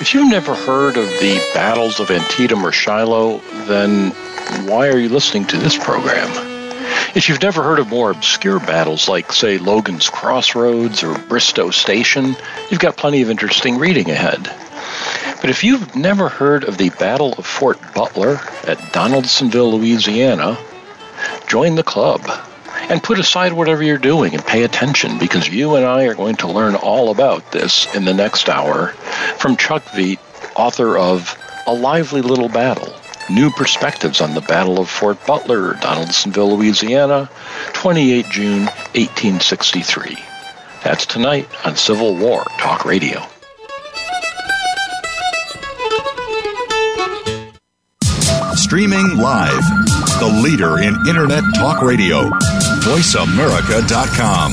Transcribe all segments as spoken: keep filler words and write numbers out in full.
If you've never heard of the battles of Antietam or Shiloh, then why are you listening to this program? If you've never heard of more obscure battles like, say, Logan's Crossroads or Bristoe Station, you've got plenty of interesting reading ahead. But if you've never heard of the Battle of Fort Butler at Donaldsonville, Louisiana, join the club. And put aside whatever you're doing and pay attention, because you and I are going to learn all about this in the next hour from Chuck Veit, author of A Lively Little Battle: New Perspectives on the Battle of Fort Butler, Donaldsonville, Louisiana, the twenty-eighth of June, eighteen sixty-three. That's tonight on Civil War Talk Radio. Streaming live, the leader in Internet Talk Radio, voice america dot com.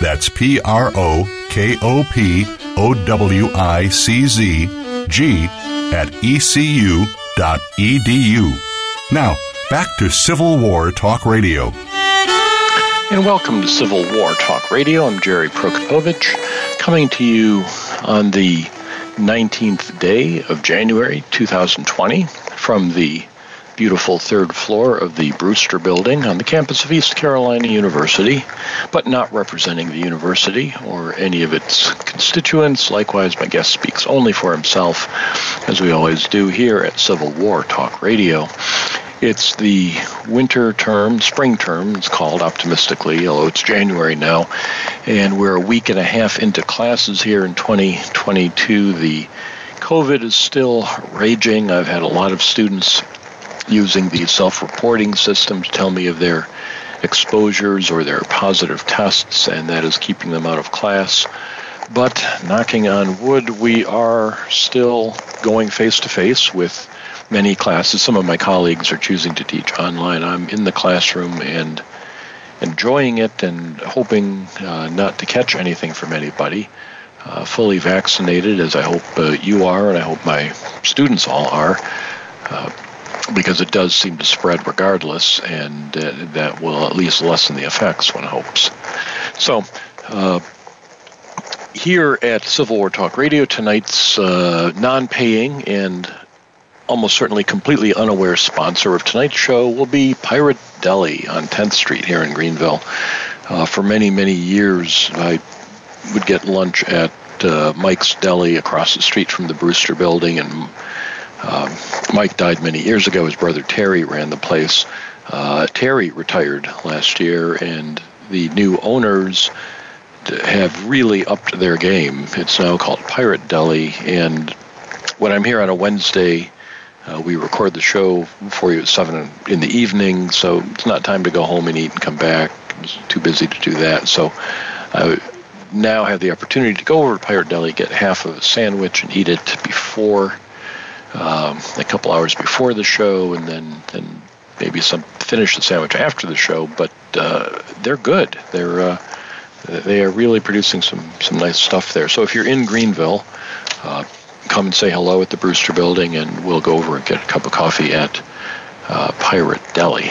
That's P R O K O P O W I C Z G at E C U dot E D U. Now, back to Civil War Talk Radio. And welcome to Civil War Talk Radio. I'm Jerry Prokopowicz, coming to you on the nineteenth day of January two thousand twenty from the beautiful third floor of the Brewster Building on the campus of East Carolina University, but not representing the university or any of its constituents. Likewise, my guest speaks only for himself, as we always do here at Civil War Talk Radio. It's the winter term, spring term, it's called optimistically, although it's January now, and we're a week and a half into classes here in twenty twenty-two. The COVID is still raging. I've had a lot of students using the self-reporting system to tell me of their exposures or their positive tests, and that is keeping them out of class. But knocking on wood, we are still going face-to-face with many classes. Some of my colleagues are choosing to teach online. I'm in the classroom and enjoying it and hoping uh, not to catch anything from anybody. Uh, fully vaccinated, as I hope uh, you are, and I hope my students all are. Uh, because it does seem to spread regardless, and uh, that will at least lessen the effects, one hopes. So, uh, here at Civil War Talk Radio, tonight's uh, non-paying and almost certainly completely unaware sponsor of tonight's show will be Pirate Deli on tenth street here in Greenville. Uh, for many, many years, I would get lunch at uh, Mike's Deli across the street from the Brewster Building, and Um, Mike died many years ago. His brother Terry ran the place. Uh, Terry retired last year, and the new owners have really upped their game. It's now called Pirate Deli, and when I'm here on a Wednesday, uh, we record the show for you at seven in the evening, so it's not time to go home and eat and come back. It's too busy to do that, so I now have the opportunity to go over to Pirate Deli, get half of a sandwich, and eat it before Um, a couple hours before the show, and then, then maybe some finish the sandwich after the show. But uh, they're good. They're uh, they are really producing some some nice stuff there. So if you're in Greenville, uh, come and say hello at the Brewster Building, and we'll go over and get a cup of coffee at uh, Pirate Deli.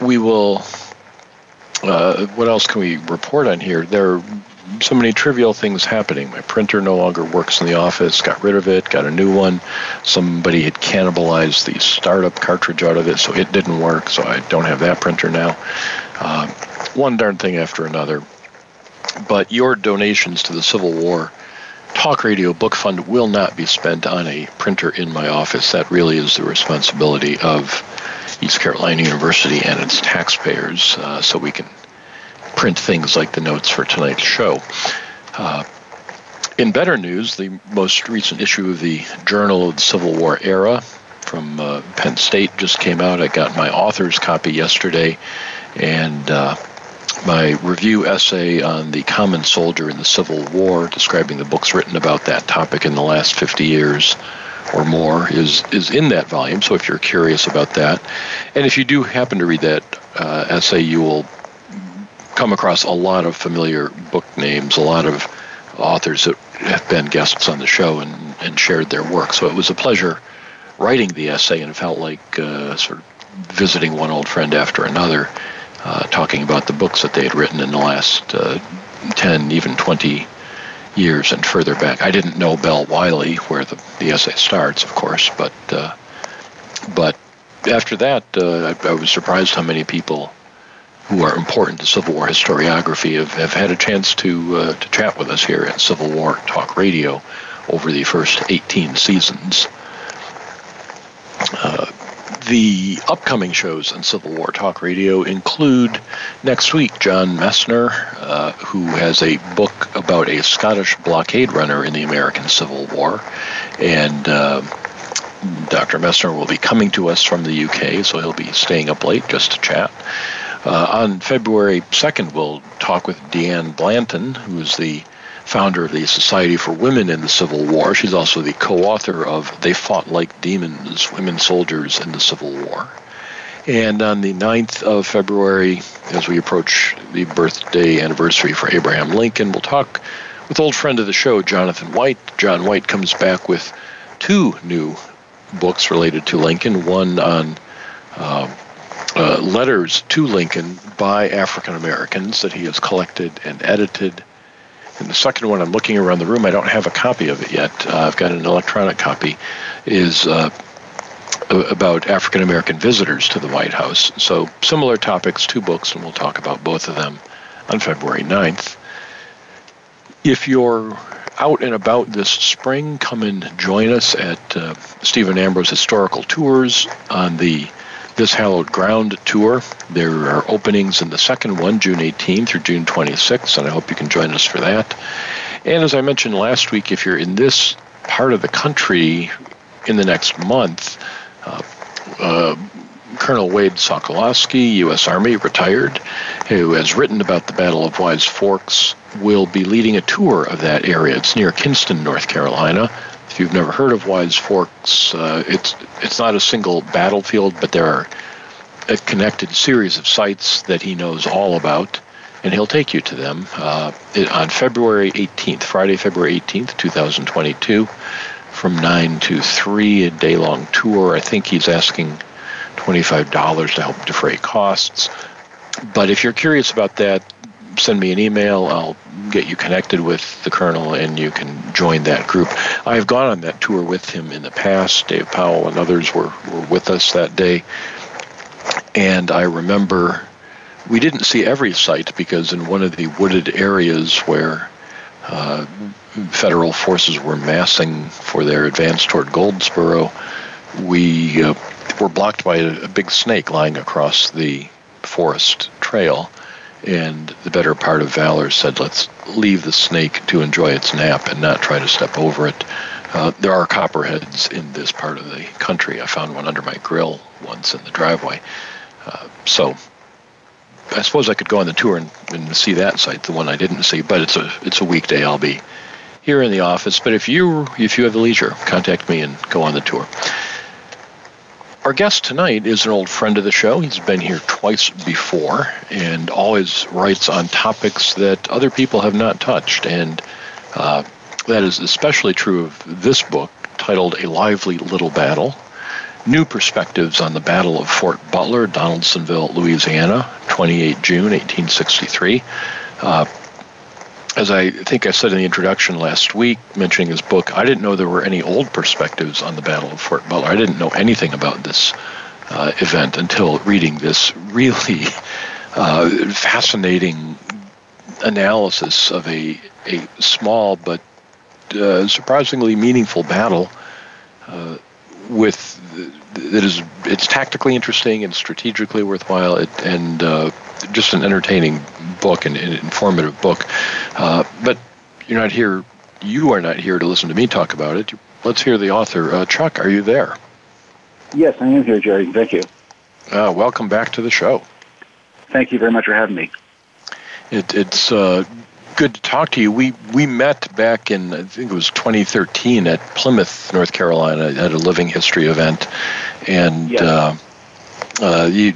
We will, uh, what else can we report on here? There are so many trivial things happening. My printer no longer works in the office, got rid of it, got a new one. Somebody had cannibalized the startup cartridge out of it, so it didn't work, so I don't have that printer now. Uh, one darn thing after another. But your donations to the Civil War Talk Radio Book Fund will not be spent on a printer in my office. That really is the responsibility of East Carolina University and its taxpayers, uh, so we can print things like the notes for tonight's show. Uh, in better news, the most recent issue of the Journal of the Civil War Era from uh, Penn State just came out. I got my author's copy yesterday, and uh, my review essay on the common soldier in the Civil War, describing the books written about that topic in the last fifty years or more, is is in that volume, so if you're curious about that. And if you do happen to read that uh, essay, you will come across a lot of familiar book names, a lot of authors that have been guests on the show and, and shared their work. So it was a pleasure writing the essay, and it felt like uh, sort of visiting one old friend after another, Uh, talking about the books that they had written in the last uh, ten, even twenty years and further back. I didn't know Belle Wiley, where the, the essay starts, of course, but uh, but after that, uh, I, I was surprised how many people who are important to Civil War historiography have, have had a chance to uh, to chat with us here at Civil War Talk Radio over the first eighteen seasons. Uh, The upcoming shows on Civil War Talk Radio include next week John Messner, uh, who has a book about a Scottish blockade runner in the American Civil War. And uh, Doctor Messner will be coming to us from the U K, so he'll be staying up late just to chat. Uh, on February second, we'll talk with Deanne Blanton, who is the founder of the Society for Women in the Civil War. She's also the co-author of They Fought Like Demons, Women Soldiers in the Civil War. And on the ninth of February, as we approach the birthday anniversary for Abraham Lincoln, we'll talk with old friend of the show, Jonathan White. John White comes back with two new books related to Lincoln, one on uh, uh, letters to Lincoln by African Americans that he has collected and edited. And the second one, I'm looking around the room, I don't have a copy of it yet. Uh, I've got an electronic copy, is uh, about African-American visitors to the White House. So similar topics, two books, and we'll talk about both of them on February ninth. If you're out and about this spring, come and join us at uh, Stephen Ambrose Historical Tours on the This Hallowed Ground tour. There are openings in the second one, June eighteenth through June twenty-sixth, and I hope you can join us for that. And as I mentioned last week, if you're in this part of the country in the next month, uh, uh, Colonel Wade Sokolowski, U S Army, retired, who has written about the Battle of Wise Forks, will be leading a tour of that area. It's near Kinston, North Carolina. If you've never heard of Wise Forks, uh, it's it's not a single battlefield, but there are a connected series of sites that he knows all about, and he'll take you to them uh, on February eighteenth, Friday, February eighteenth, two thousand twenty-two, from nine to three, a day-long tour. I think he's asking twenty-five dollars to help defray costs. But if you're curious about that, send me an email. I'll get you connected with the colonel, and you can join that group. I've gone on that tour with him in the past. Dave Powell and others were, were with us that day. And I remember we didn't see every site, because in one of the wooded areas where uh, federal forces were massing for their advance toward Goldsboro, we uh, were blocked by a, a big snake lying across the forest trail. And the better part of valor said, let's leave the snake to enjoy its nap and not try to step over it. Uh, there are copperheads in this part of the country. I found one under my grill once in the driveway. Uh, so I suppose I could go on the tour and, and see that site, the one I didn't see, but it's a it's a weekday. I'll be here in the office. But if you if you have the leisure, contact me and go on the tour. Our guest tonight is an old friend of the show. He's been here twice before and always writes on topics that other people have not touched. And uh, that is especially true of this book, titled A Lively Little Battle, New Perspectives on the Battle of Fort Butler, Donaldsonville, Louisiana, the twenty-eighth of June, eighteen sixty-three. Uh, as I think I said in the introduction last week, mentioning his book, I didn't know there were any old perspectives on the Battle of Fort Butler. I didn't know anything about this uh, event until reading this really uh, fascinating analysis of a, a small but uh, surprisingly meaningful battle uh, with that is it's tactically interesting and strategically worthwhile, it, and uh, just an entertaining book and an informative book. Uh, but you're not here. You are not here to listen to me talk about it. Let's hear the author. Uh, Chuck, are you there? Yes, I am here, Jerry. Thank you. Uh, welcome back to the show. Thank you very much for having me. It, it's uh, good to talk to you. We we met back in, I think it was twenty thirteen at Plymouth, North Carolina, at a Living History event. And yes. uh, uh, you,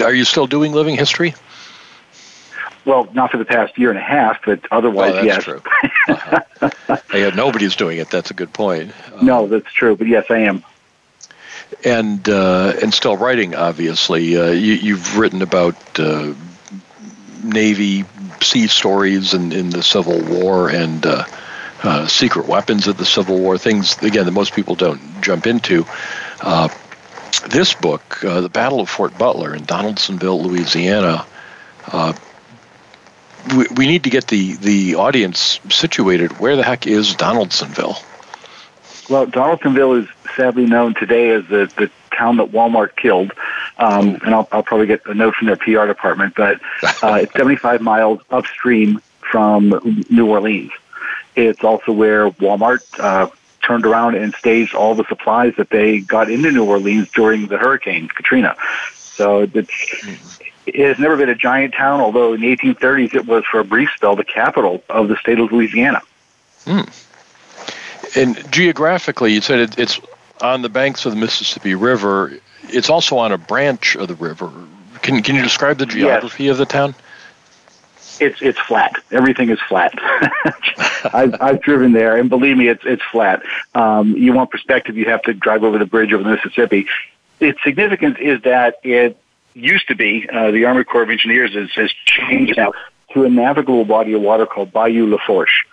are you still doing Living History? Well, not for the past year and a half, but otherwise, oh, that's yes. True. Uh-huh. Yeah, nobody's doing it. That's a good point. Uh, no, that's true. But yes, I am. And uh, and still writing, obviously. Uh, you, you've written about Uh, Navy sea stories in, in the Civil War and uh, uh, secret weapons of the Civil War, things, again, that most people don't jump into. Uh, this book, uh, The Battle of Fort Butler in Donaldsonville, Louisiana, uh, we, we need to get the, the audience situated. Where the heck is Donaldsonville? Well, Donaldsonville is sadly known today as the, the town that Walmart killed, um, and I'll, I'll probably get a note from their P R department, but uh, it's seventy-five miles upstream from New Orleans. It's also where Walmart uh, turned around and staged all the supplies that they got into New Orleans during the Hurricane Katrina. So it's, it has never been a giant town, although in the eighteen thirties it was for a brief spell the capital of the state of Louisiana. Mm. And geographically, you said it, it's on the banks of the Mississippi River. It's also on a branch of the river. Can can you describe the geography yes. of the town? It's it's flat. Everything is flat. I've, I've driven there, and believe me, it's it's flat. Um, you want perspective, you have to drive over the bridge over the Mississippi. Its significance is that it used to be, uh, the Army Corps of Engineers has, has changed now to a navigable body of water called Bayou Lafourche.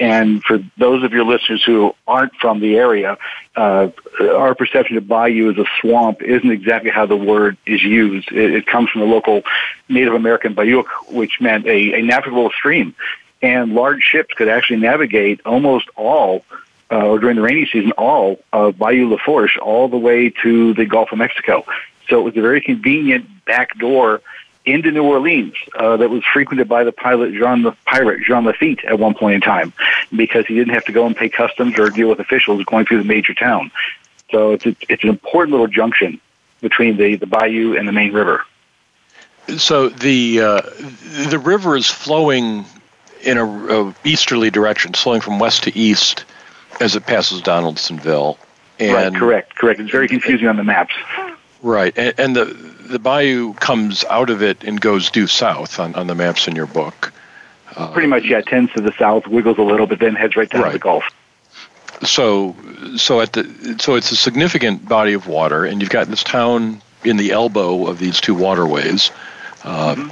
And for those of your listeners who aren't from the area, uh, our perception of bayou as a swamp isn't exactly how the word is used. It, it comes from the local Native American bayou, which meant a, a navigable stream. And large ships could actually navigate almost all, uh, or during the rainy season, all of Bayou Lafourche all the way to the Gulf of Mexico. So it was a very convenient backdoor into New Orleans uh, that was frequented by the pilot Jean the pirate Jean Lafitte at one point in time, because he didn't have to go and pay customs or deal with officials going through the major town. So it's a, it's an important little junction between the, the bayou and the main river. So the uh, the river is flowing in a, a easterly direction, flowing from west to east as it passes Donaldsonville. And right, correct, correct. It's very confusing on the maps. Right, and, and the. The bayou comes out of it and goes due south on, on the maps in your book. Uh, Pretty much, yeah. It tends to the south, wiggles a little, but then heads right down right. to the Gulf. So, so at the so it's a significant body of water, and you've got this town in the elbow of these two waterways, uh, mm-hmm.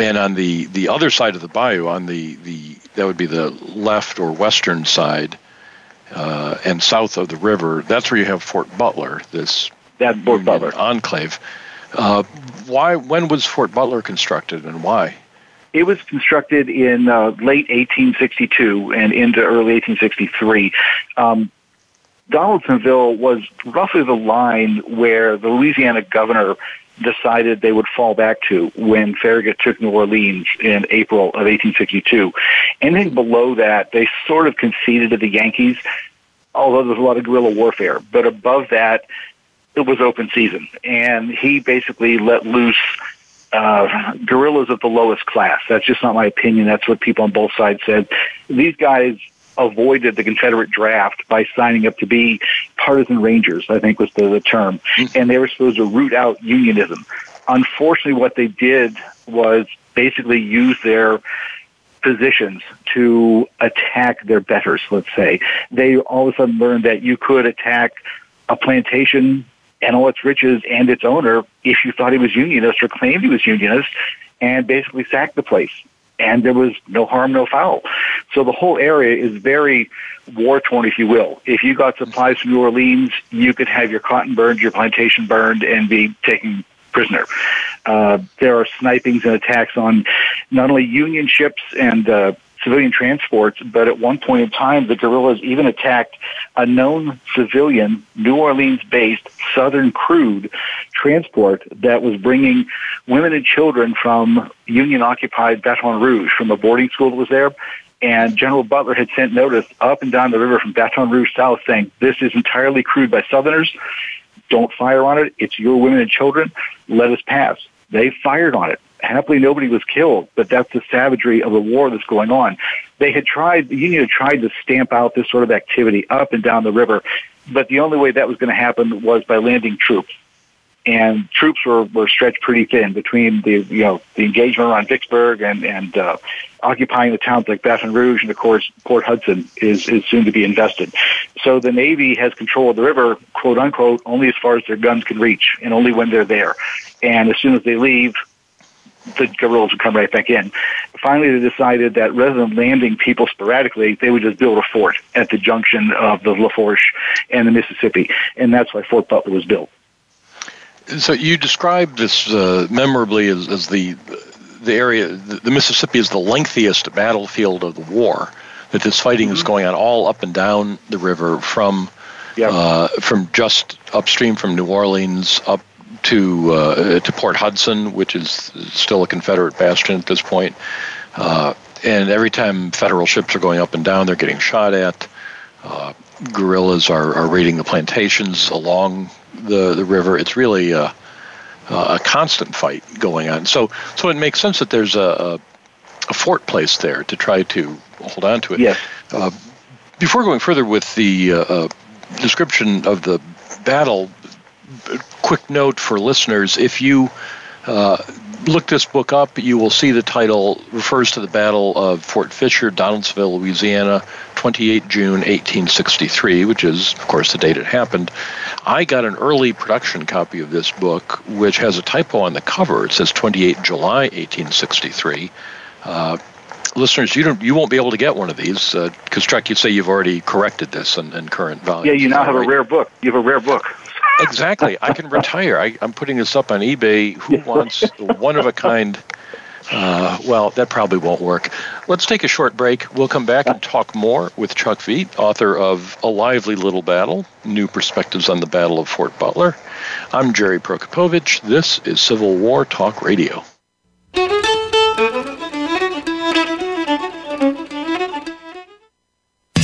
and on the, the other side of the bayou, on the, the that would be the left or western side, uh, and south of the river. That's where you have Fort Butler. This that Fort Butler enclave. Uh, why? When was Fort Butler constructed, and why? It was constructed in uh, late eighteen sixty-two and into early eighteen sixty-three. Um, Donaldsonville was roughly the line where the Louisiana governor decided they would fall back to when Farragut took New Orleans in April of eighteen sixty-two. Anything below that, they sort of conceded to the Yankees, although there's a lot of guerrilla warfare. But above that, it was open season, and he basically let loose uh, guerrillas of the lowest class. That's just not my opinion. That's what people on both sides said. These guys avoided the Confederate draft by signing up to be partisan rangers, I think was the, the term, and they were supposed to root out unionism. Unfortunately, what they did was basically use their positions to attack their betters, let's say. They all of a sudden learned that you could attack a plantation and all its riches and its owner, if you thought he was Unionist or claimed he was Unionist, and basically sacked the place. And there was no harm, no foul. So the whole area is very war-torn, if you will. If you got supplies from New Orleans, you could have your cotton burned, your plantation burned, and be taken prisoner. Uh, there are snipings and attacks on not only Union ships and uh, civilian transports, but at one point in time, the guerrillas even attacked a known civilian, New Orleans-based Southern crude transport that was bringing women and children from Union-occupied Baton Rouge, from a boarding school that was there. And General Butler had sent notice up and down the river from Baton Rouge south saying, this is entirely crewed by Southerners. Don't fire on it. It's your women and children. Let us pass. They fired on it. Happily, nobody was killed, but that's the savagery of the war that's going on. They had tried, the Union had tried to stamp out this sort of activity up and down the river, but the only way that was going to happen was by landing troops. And troops were, were stretched pretty thin between the, you know, the engagement around Vicksburg and, and uh, occupying the towns like Baton Rouge, and of course Port Hudson is, is soon to be invested. So the Navy has control of the river, quote unquote, only as far as their guns can reach and only when they're there. And as soon as they leave, the guerrillas would come right back in. Finally, they decided that rather than landing people sporadically, they would just build a fort at the junction of the Lafourche and the Mississippi, and that's why Fort Butler was built. So you described this uh, memorably as, as the the area, the, the Mississippi is the lengthiest battlefield of the war, that this fighting mm-hmm. is going on all up and down the river from yeah. uh, from just upstream from New Orleans up to uh, to Port Hudson, which is still a Confederate bastion at this point. Uh, and every time Federal ships are going up and down, they're getting shot at. Uh, guerrillas are, are raiding the plantations along the, the river. It's really a, a constant fight going on. So so it makes sense that there's a, a fort place there to try to hold on to it. Yes. Uh, before going further with the uh, description of the battle, quick note for listeners, if you uh, look this book up, you will see the title refers to the Battle of Fort Fisher, Donaldsonville, Louisiana, the twenty-eighth of June, eighteen sixty-three, which is, of course, the date it happened. I got an early production copy of this book, which has a typo on the cover. It says the twenty-eighth of July, eighteen sixty-three. Uh, Listeners, you don't, you won't be able to get one of these because, uh, Chuck, you say you've already corrected this in, in current volume. Yeah, you now have right? a rare book. You have a rare book. Exactly. I can retire. I, I'm putting this up on eBay. Who wants one-of-a-kind? Uh, well, that probably won't work. Let's take a short break. We'll come back and talk more with Chuck Veit, author of A Lively Little Battle, New Perspectives on the Battle of Fort Butler. I'm Jerry Prokopowicz. This is Civil War Talk Radio.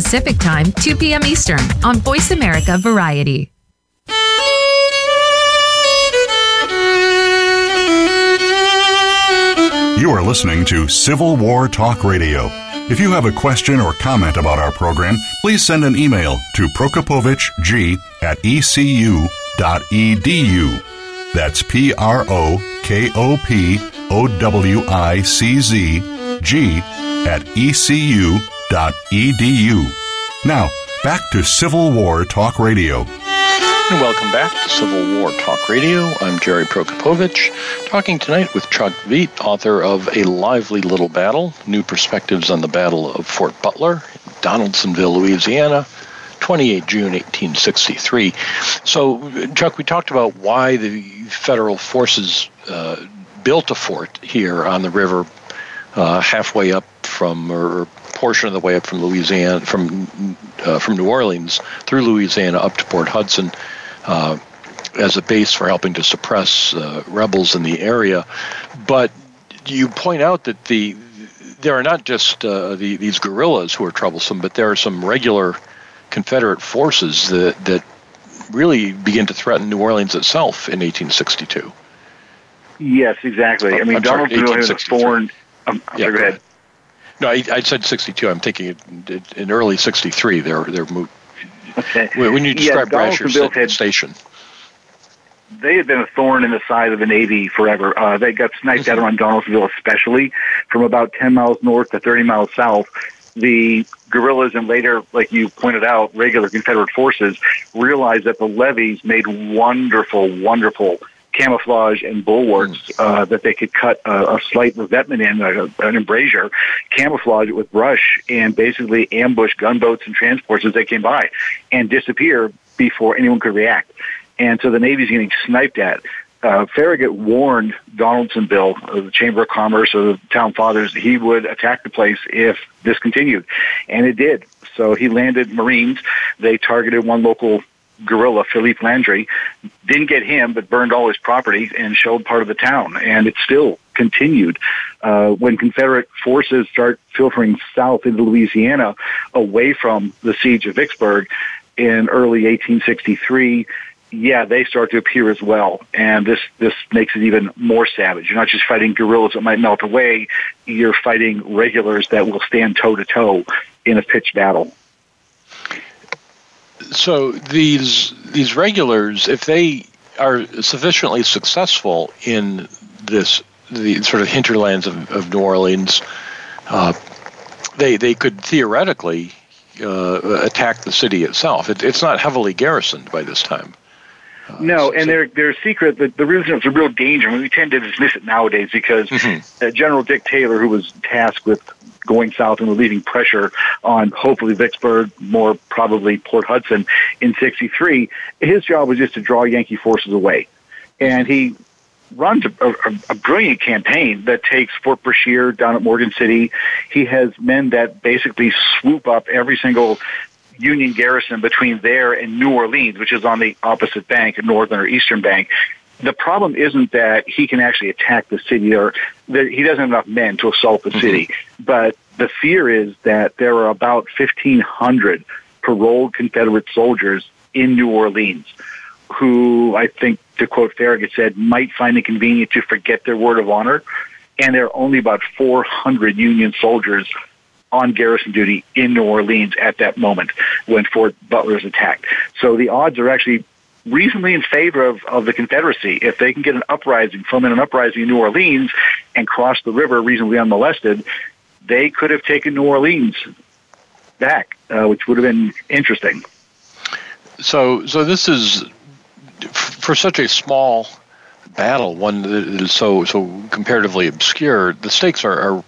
Pacific Time, two p.m. Eastern on Voice America Variety. You are listening to Civil War Talk Radio. If you have a question or comment about our program, please send an email to prokopowiczg at e c u dot e d u. That's P R O K O P O W I C Z G at E C U dot E D U. Now, back to Civil War Talk Radio. And welcome back to Civil War Talk Radio. I'm Jerry Prokopowicz, talking tonight with Chuck Veit, author of A Lively Little Battle: New Perspectives on the Battle of Fort Butler, Donaldsonville, Louisiana, the twenty-eighth of June, eighteen sixty-three. So, Chuck, we talked about why the federal forces uh, built a fort here on the river uh, halfway up from, or portion of the way up from Louisiana, from uh, from New Orleans through Louisiana up to Port Hudson, Uh, as a base for helping to suppress uh, rebels in the area. But you point out that the there are not just uh, the, these guerrillas who are troublesome, but there are some regular Confederate forces that, that really begin to threaten New Orleans itself in eighteen sixty-two. Yes, exactly. I mean, I'm Donaldsonville has a foreign... Um, I'm yeah, sorry, go ahead. No, I, I said sixty-two. I'm thinking in early sixty-three they're, they're moved. Okay. When you describe yeah, Brashear's station, they had been a thorn in the side of the Navy forever. Uh, they got sniped mm-hmm. out around Donaldsonville, especially from about ten miles north to thirty miles south. The guerrillas and later, like you pointed out, regular Confederate forces realized that the levees made wonderful, wonderful camouflage and bulwarks uh, that they could cut a, a slight revetment in, a, an embrasure, camouflage it with brush, and basically ambush gunboats and transports as they came by and disappear before anyone could react. And so the Navy's getting sniped at. Uh, Farragut warned Donaldsonville, uh, the Chamber of Commerce, or the town fathers, he would attack the place if this continued. And it did. So he landed Marines. They targeted one local guerrilla, Philippe Landry, didn't get him, but burned all his property and shelled part of the town. And it still continued. Uh, when Confederate forces start filtering south into Louisiana, away from the siege of Vicksburg in early eighteen sixty-three, yeah, they start to appear as well. And this, this makes it even more savage. You're not just fighting guerrillas that might melt away. You're fighting regulars that will stand toe-to-toe in a pitched battle. So these these regulars, if they are sufficiently successful in this the sort of hinterlands of, of New Orleans, uh, they they could theoretically uh, attack the city itself. It, it's not heavily garrisoned by this time. Uh, no, so, and they're, they're secret. The, the reason it's a real danger, I mean, we tend to dismiss it nowadays because mm-hmm. uh, General Dick Taylor, who was tasked with going south and relieving pressure on hopefully Vicksburg, more probably Port Hudson in sixty-three. His job was just to draw Yankee forces away. And he runs a, a, a brilliant campaign that takes Fort Brashear down at Morgan City. He has men that basically swoop up every single Union garrison between there and New Orleans, which is on the opposite bank, northern or eastern bank. The problem isn't that he can actually attack the city or that he doesn't have enough men to assault the mm-hmm. city, but the fear is that there are about fifteen hundred paroled Confederate soldiers in New Orleans who, I think, to quote Farragut said, might find it convenient to forget their word of honor, and there are only about four hundred Union soldiers on garrison duty in New Orleans at that moment when Fort Butler is attacked. So the odds are actually reasonably in favor of, of the Confederacy. If they can get an uprising, foment an uprising in New Orleans and cross the river reasonably unmolested, they could have taken New Orleans back, uh, which would have been interesting. So so this is, for such a small battle, one that is so, so comparatively obscure, the stakes are, are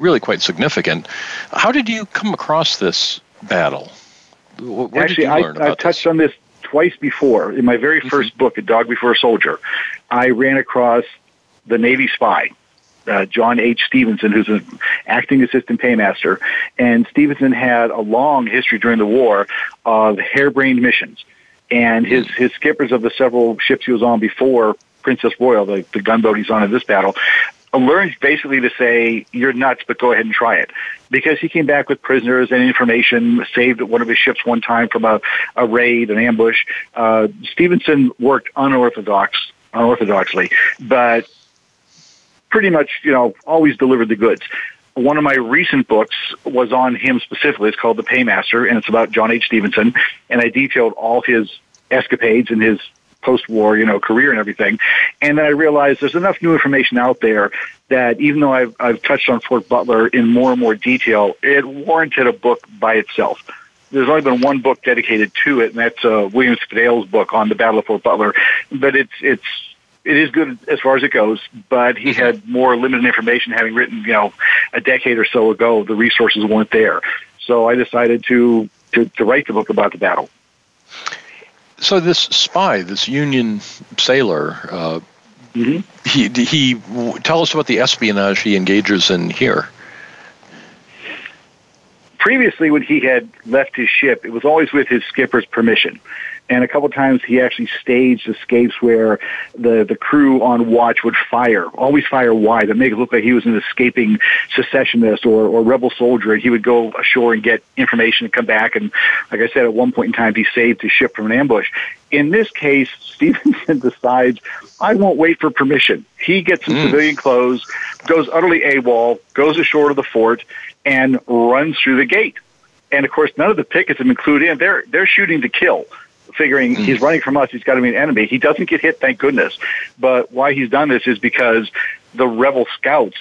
really quite significant. How did you come across this battle? Where Actually, did you learn I, about I've touched this? on this twice before. In my very first book, A Dog Before a Soldier, I ran across the Navy spy, uh, John H. Stevenson, who's an acting assistant paymaster. And Stevenson had a long history during the war of harebrained missions. And his, his skippers of the several ships he was on before Princess Royal, the, the gunboat he's on in this battle, learned basically to say, you're nuts, but go ahead and try it. Because he came back with prisoners and information, saved one of his ships one time from a, a raid, an ambush. Uh, Stevenson worked unorthodox, unorthodoxly, but pretty much, you know, always delivered the goods. One of my recent books was on him specifically. It's called The Paymaster, and it's about John H. Stevenson. And I detailed all his escapades and his post-war, you know, career and everything. And then I realized there's enough new information out there that even though I've, I've touched on Fort Butler in more and more detail, it warranted a book by itself. there's only been one book dedicated to it, and that's uh, William Spiedale's book on the Battle of Fort Butler. But it's it's it is good as far as it goes. But he had more limited information, having written, you know, a decade or so ago. The resources weren't there, so I decided to to, to write the book about the battle. So this spy, this Union sailor, uh, mm-hmm. he he tell us about the espionage he engages in here. Previously, when he had left his ship, it was always with his skipper's permission. And a couple of times he actually staged escapes where the, the crew on watch would fire, always fire wide. It made it look like he was an escaping secessionist or, or rebel soldier, and he would go ashore and get information and come back. And like I said, at one point in time, he saved his ship from an ambush. In this case, Stevenson decides, I won't wait for permission. He gets some mm. civilian clothes, goes utterly AWOL, goes ashore to the fort, and runs through the gate. And, of course, none of the pickets have been clued in. They're, they're shooting to kill, figuring mm. he's running from us, he's got to be an enemy. He doesn't get hit, thank goodness. But why he's done this is because the rebel scouts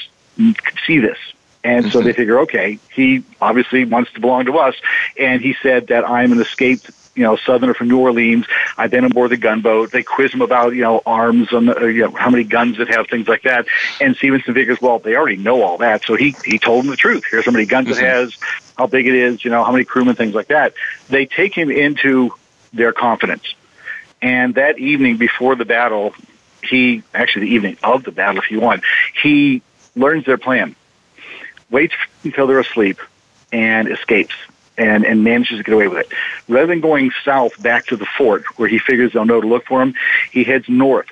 see this. And mm-hmm. so they figure, okay, he obviously wants to belong to us. And he said that I'm an escaped you know, southerner from New Orleans. I've been aboard the gunboat. They quiz him about, you know, arms, on the, or, you know, how many guns it have, things like that. And Stevenson figures, well, they already know all that. So he, he told them the truth. Here's how many guns mm-hmm. it has, how big it is, you know, how many crewmen, things like that. They take him into their confidence. And that evening before the battle, he, actually the evening of the battle, if you want, he learns their plan, waits until they're asleep, and escapes. And, and manages to get away with it. Rather than going south back to the fort where he figures they'll know to look for him, he heads north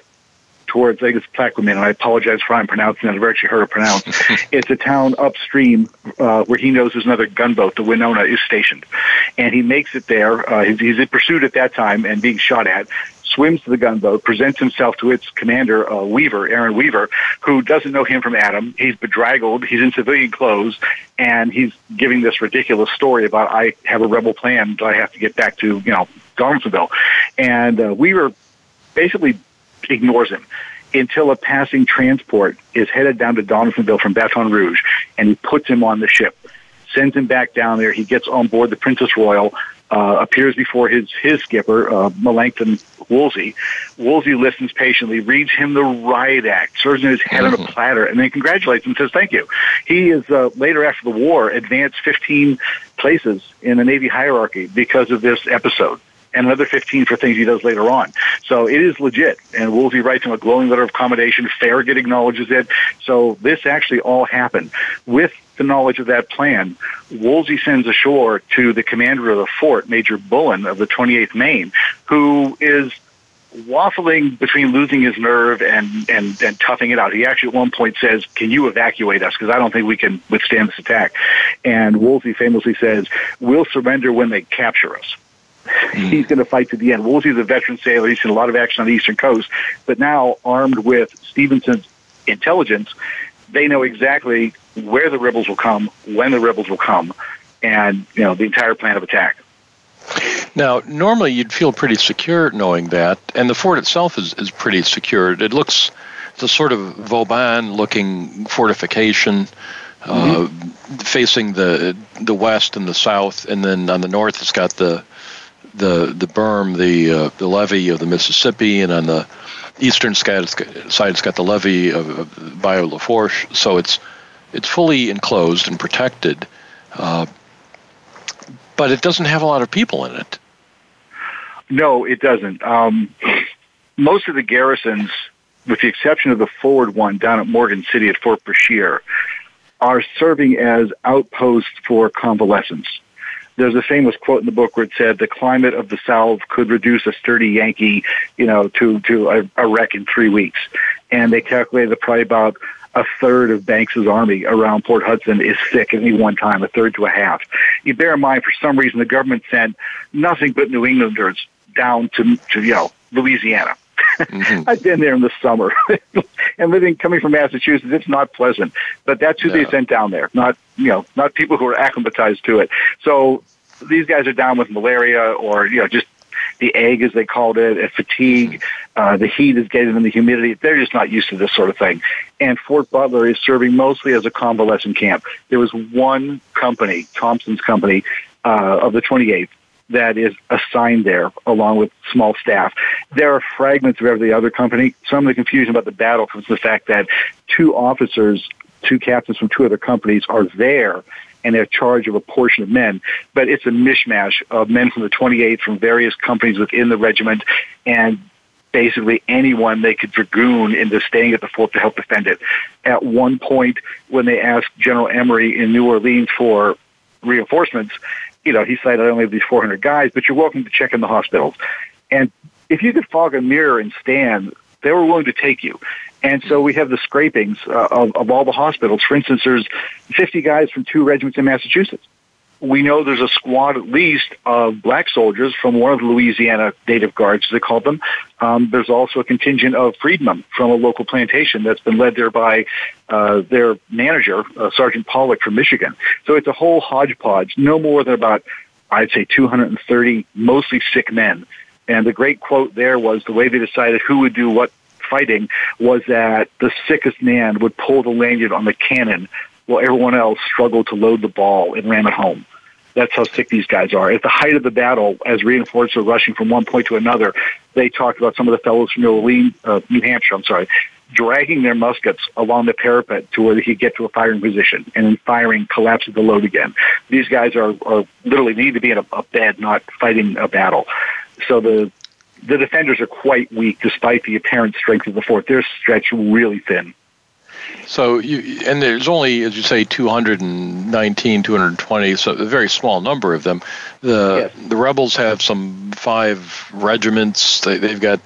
towards, I guess, Plaquemine, and I apologize for how I'm pronouncing that. I've actually heard it pronounced. It's a town upstream uh, where he knows there's another gunboat, the Winona, is stationed. And he makes it there. Uh, he's, he's in pursuit at that time and being shot at, swims to the gunboat, presents himself to its commander, uh, Weaver, Aaron Weaver, who doesn't know him from Adam. He's bedraggled. He's in civilian clothes. And he's giving this ridiculous story about, I have a rebel plan, but I have to get back to, you know, Donaldsonville. And uh, Weaver basically ignores him until a passing transport is headed down to Donaldsonville from Baton Rouge, and he puts him on the ship, sends him back down there. He gets on board the Princess Royal, uh, appears before his, his skipper, uh, Melanchthon Woolsey. Woolsey listens patiently, reads him the riot act, serves in his head mm-hmm. on a platter, and then congratulates him and says, thank you. He is, uh, later after the war, advanced fifteen places in the Navy hierarchy because of this episode, and another fifteen for things he does later on. So it is legit, and Woolsey writes him a glowing letter of commendation. Farragut acknowledges it. So this actually all happened. With the knowledge of that plan, Woolsey sends ashore to the commander of the fort, Major Bullen of the twenty-eighth Maine, who is waffling between losing his nerve and, and, and toughing it out. He actually at one point says, can you evacuate us? Because I don't think we can withstand this attack. And Woolsey famously says, we'll surrender when they capture us. He's going to fight to the end. Woolsey's a veteran sailor. He's seen a lot of action on the eastern coast. But now, armed with Stevenson's intelligence, they know exactly where the rebels will come, when the rebels will come, and, you know, the entire plan of attack. Now, normally you'd feel pretty secure knowing that, and the fort itself is, is pretty secure. It looks, it's a sort of Vauban-looking fortification. Uh, mm-hmm. Facing the the west and the south, and then on the north it's got the the the berm, the uh, the levee of the Mississippi, and on the eastern side it's got, side it's got the levee of, of Bayou Lafourche. So it's it's fully enclosed and protected, uh, but it doesn't have a lot of people in it. No, it doesn't. Um, most of the garrisons, with the exception of the forward one down at Morgan City at Fort Brashear, are serving as outposts for convalescents. There's a famous quote in the book where it said, the climate of the South could reduce a sturdy Yankee, you know, to, to a, a wreck in three weeks. And they calculated that probably about a third of Banks's army around Port Hudson is sick at any one time, a third to a half. You bear in mind, for some reason, the government sent nothing but New Englanders down to, to you know, Louisiana. Mm-hmm. I've been there in the summer, and living coming from Massachusetts, it's not pleasant. But that's who yeah. they sent down there, not you know, not people who are acclimatized to it. So these guys are down with malaria, or you know, just the egg as they called it, fatigue. Uh, the heat is getting them, the humidity. They're just not used to this sort of thing. And Fort Butler is serving mostly as a convalescent camp. There was one company, Thompson's company, uh, of the twenty-eighth that is assigned there along with small staff. There are fragments of every other company. Some of the confusion about the battle comes from the fact that two officers, two captains from two other companies are there and they're charged of a portion of men. But it's a mishmash of men from the twenty-eighth, from various companies within the regiment, and basically anyone they could dragoon into staying at the fort to help defend it. At one point, when they asked General Emory in New Orleans for reinforcements, you know, he said, I only have these four hundred guys, but you're welcome to check in the hospitals. And if you could fog a mirror and stand, they were willing to take you. And so we have the scrapings uh, of, of all the hospitals. For instance, there's fifty guys from two regiments in Massachusetts. We know there's a squad at least of black soldiers from one of the Louisiana Native Guards, as they called them. Um, there's also a contingent of freedmen from a local plantation that's been led there by uh, their manager, uh, Sergeant Pollock from Michigan. So it's a whole hodgepodge, no more than about, I'd say, two hundred thirty mostly sick men. And the great quote there was the way they decided who would do what fighting was that the sickest man would pull the lanyard on the cannon while everyone else struggled to load the ball and ram it home. That's how sick these guys are. At the height of the battle, as reinforcements were rushing from one point to another, they talked about some of the fellows from New Orleans, uh, New Hampshire, I'm sorry, dragging their muskets along the parapet to where they could get to a firing position, and then firing collapses the load again. These guys are, are literally need to be in a, a bed, not fighting a battle. So the the defenders are quite weak, despite the apparent strength of the fort. They're stretched really thin. So, you, and there's only, as you say, two hundred nineteen, two hundred twenty, so a very small number of them. The yes. The rebels have some five regiments. They, they've got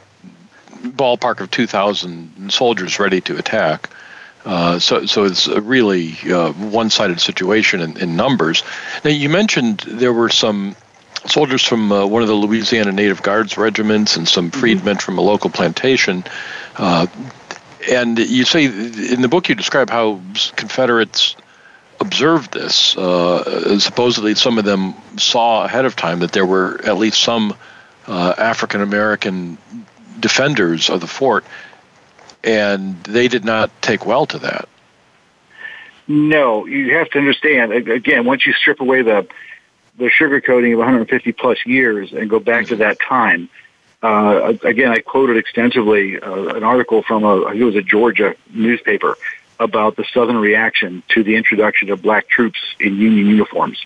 ballpark of two thousand soldiers ready to attack. Uh, so, so it's a really uh, one-sided situation in, in numbers. Now, you mentioned there were some soldiers from uh, one of the Louisiana Native Guards regiments and some freedmen mm-hmm. from a local plantation. Uh, And you say in the book you describe how Confederates observed this. Uh, supposedly some of them saw ahead of time that there were at least some uh, African-American defenders of the fort, and they did not take well to that. No, you have to understand, again, once you strip away the, the sugarcoating of one hundred fifty plus years and go back to that time, Uh, again, I quoted extensively uh, an article from a, it was a Georgia newspaper about the Southern reaction to the introduction of black troops in Union uniforms.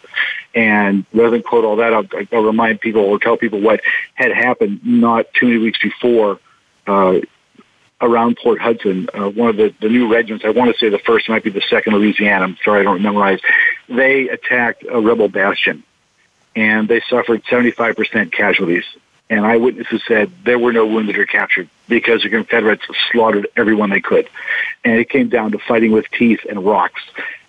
And rather than quote all that, I'll, I'll remind people or tell people what had happened not too many weeks before uh, around Port Hudson. Uh, one of the, the new regiments, I want to say the first, it might be the second Louisiana, I'm sorry, I don't memorize, they attacked a rebel bastion and they suffered seventy-five percent casualties. And eyewitnesses said there were no wounded or captured because the Confederates slaughtered everyone they could. And it came down to fighting with teeth and rocks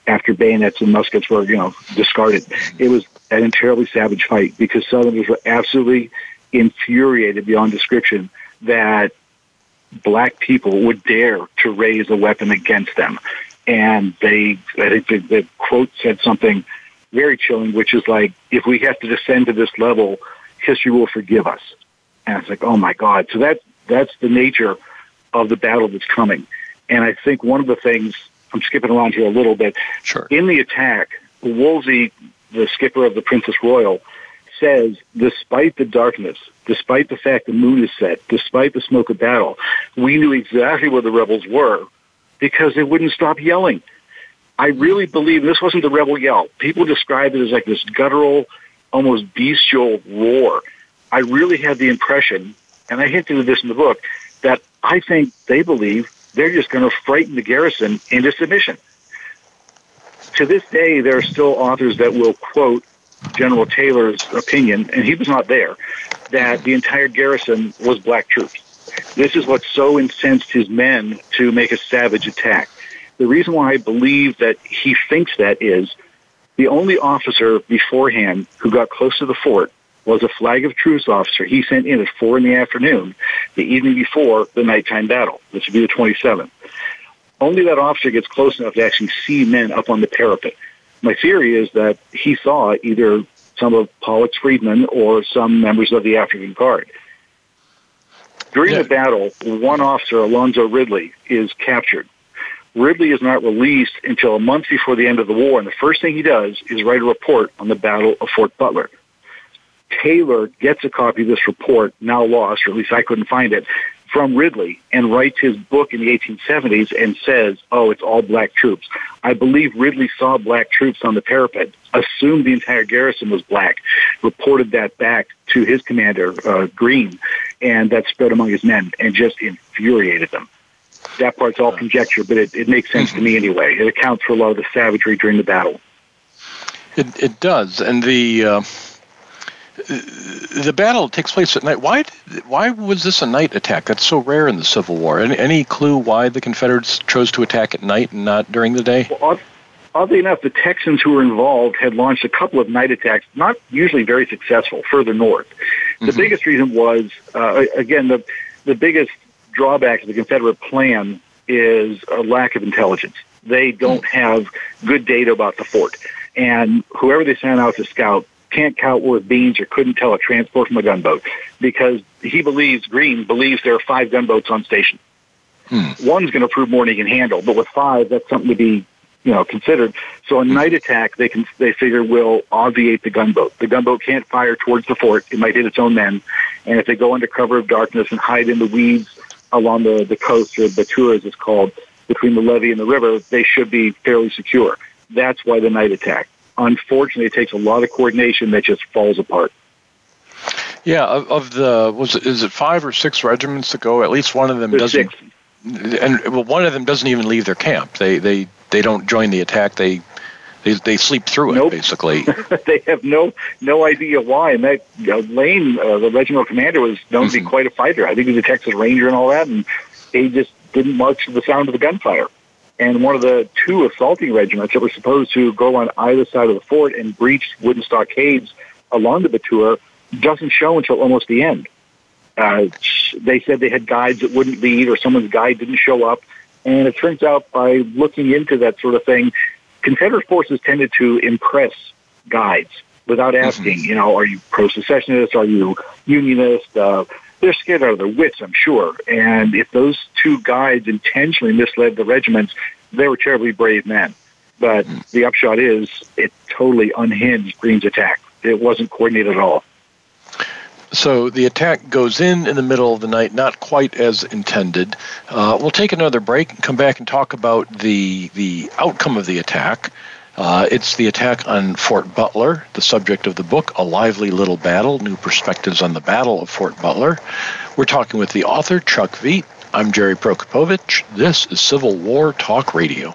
after bayonets and muskets were, you know, discarded. It was an entirely savage fight because Southerners were absolutely infuriated beyond description that black people would dare to raise a weapon against them. And they, I think the, the quote said something very chilling, which is like, if we have to descend to this level, history will forgive us. And it's like, oh my God. So that that's the nature of the battle that's coming. And I think one of the things, I'm skipping around here a little bit. Sure. In the attack, Woolsey, the skipper of the Princess Royal, says, despite the darkness, despite the fact the moon is set, despite the smoke of battle, we knew exactly where the rebels were because they wouldn't stop yelling. I really believe this wasn't the rebel yell. People describe it as like this guttural, almost bestial roar. I really had the impression, and I hinted at this in the book, that I think they believe they're just going to frighten the garrison into submission. To this day, there are still authors that will quote General Taylor's opinion, and he was not there, that the entire garrison was black troops. This is what so incensed his men to make a savage attack. The reason why I believe that he thinks that is the only officer beforehand who got close to the fort was a flag of truce officer he sent in at four in the afternoon, the evening before the nighttime battle, which would be the twenty-seventh. Only that officer gets close enough to actually see men up on the parapet. My theory is that he saw either some of Pollock's freedmen or some members of the African Guard. During yeah. the battle, one officer, Alonzo Ridley, is captured. Ridley is not released until a month before the end of the war, and the first thing he does is write a report on the Battle of Fort Butler. Taylor gets a copy of this report, now lost, or at least I couldn't find it, from Ridley, and writes his book in the eighteen seventies and says, oh, it's all black troops. I believe Ridley saw black troops on the parapet, assumed the entire garrison was black, reported that back to his commander, uh, Green, and that spread among his men and just infuriated them. That part's all conjecture, but it, it makes sense mm-hmm. to me anyway. It accounts for a lot of the savagery during the battle. It, it does, and the... Uh... The battle takes place at night. Why Why was this a night attack? That's so rare in the Civil War. Any, any clue why the Confederates chose to attack at night and not during the day? Well, oddly enough, the Texans who were involved had launched a couple of night attacks, not usually very successful, further north. The mm-hmm. biggest reason was, uh, again, the, the biggest drawback of the Confederate plan is a lack of intelligence. They don't mm-hmm. have good data about the fort. And whoever they sent out to scout can't count worth beans or couldn't tell a transport from a gunboat because he believes, Green believes there are five gunboats on station. Hmm. One's going to prove more than he can handle, but with five, that's something to be, you know, considered. So a night attack, they can they figure will obviate the gunboat. The gunboat can't fire towards the fort. It might hit its own men. And if they go under cover of darkness and hide in the weeds along the, the coast, or the tour as it's called, between the levee and the river, they should be fairly secure. That's why the night attack. Unfortunately, it takes a lot of coordination that just falls apart. Yeah, of, of the was it, is it five or six regiments that go? At least one of them There's doesn't, six. and well, one of them doesn't even leave their camp. They they, they don't join the attack. They they, they sleep through it nope. basically. They have no no idea why. And that you know, Lane, uh, the regimental commander, was known mm-hmm. to be quite a fighter. I think he was a Texas Ranger and all that, and they just didn't march to the sound of the gunfire. And one of the two assaulting regiments that were supposed to go on either side of the fort and breach wooden stockades along the Batour doesn't show until almost the end. Uh, they said they had guides that wouldn't lead or someone's guide didn't show up. And it turns out by looking into that sort of thing, Confederate forces tended to impress guides without asking, mm-hmm. you know, are you pro-secessionist? Are you unionist? Uh, They're scared out of their wits, I'm sure. And if those two guides intentionally misled the regiments, they were terribly brave men. But mm. the upshot is it totally unhinged Green's attack. It wasn't coordinated at all. So the attack goes in in the middle of the night, not quite as intended. Uh, we'll take another break and come back and talk about the the outcome of the attack. Uh, it's the attack on Fort Butler, the subject of the book, A Lively Little Battle, New Perspectives on the Battle of Fort Butler. We're talking with the author, Chuck Veit. I'm Jerry Prokopowicz. This is Civil War Talk Radio.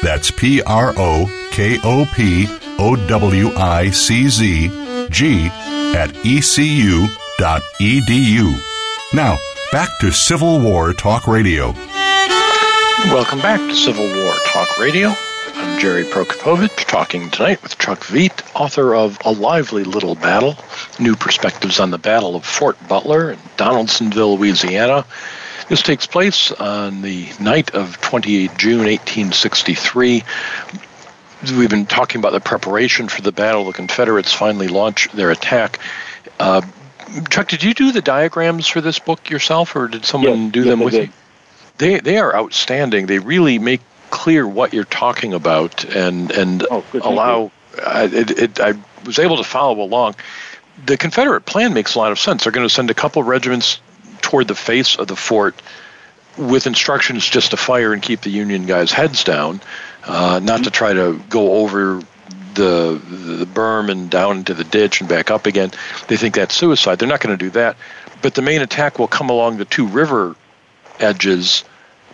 That's P R O K O P O W I C Z G at E C U dot E D U. Now, back to Civil War Talk Radio. Welcome back to Civil War Talk Radio. I'm Jerry Prokopowicz, talking tonight with Chuck Veit, author of A Lively Little Battle: New Perspectives on the Battle of Fort Butler in Donaldsonville, Louisiana. This takes place on the night of the twenty-eighth of June, eighteen sixty-three. We've been talking about the preparation for the battle. The Confederates finally launch their attack. Uh, Chuck, did you do the diagrams for this book yourself, or did someone yes, do yes, them with you? They they are outstanding. They really make clear what you're talking about and and oh, good, allow. Uh, it, it, I was able to follow along. The Confederate plan makes a lot of sense. They're going to send a couple regiments toward the face of the fort with instructions just to fire and keep the Union guys' heads down, uh, not mm-hmm. to try to go over the the berm and down into the ditch and back up again. They think that's suicide. They're not going to do that. But the main attack will come along the two river edges,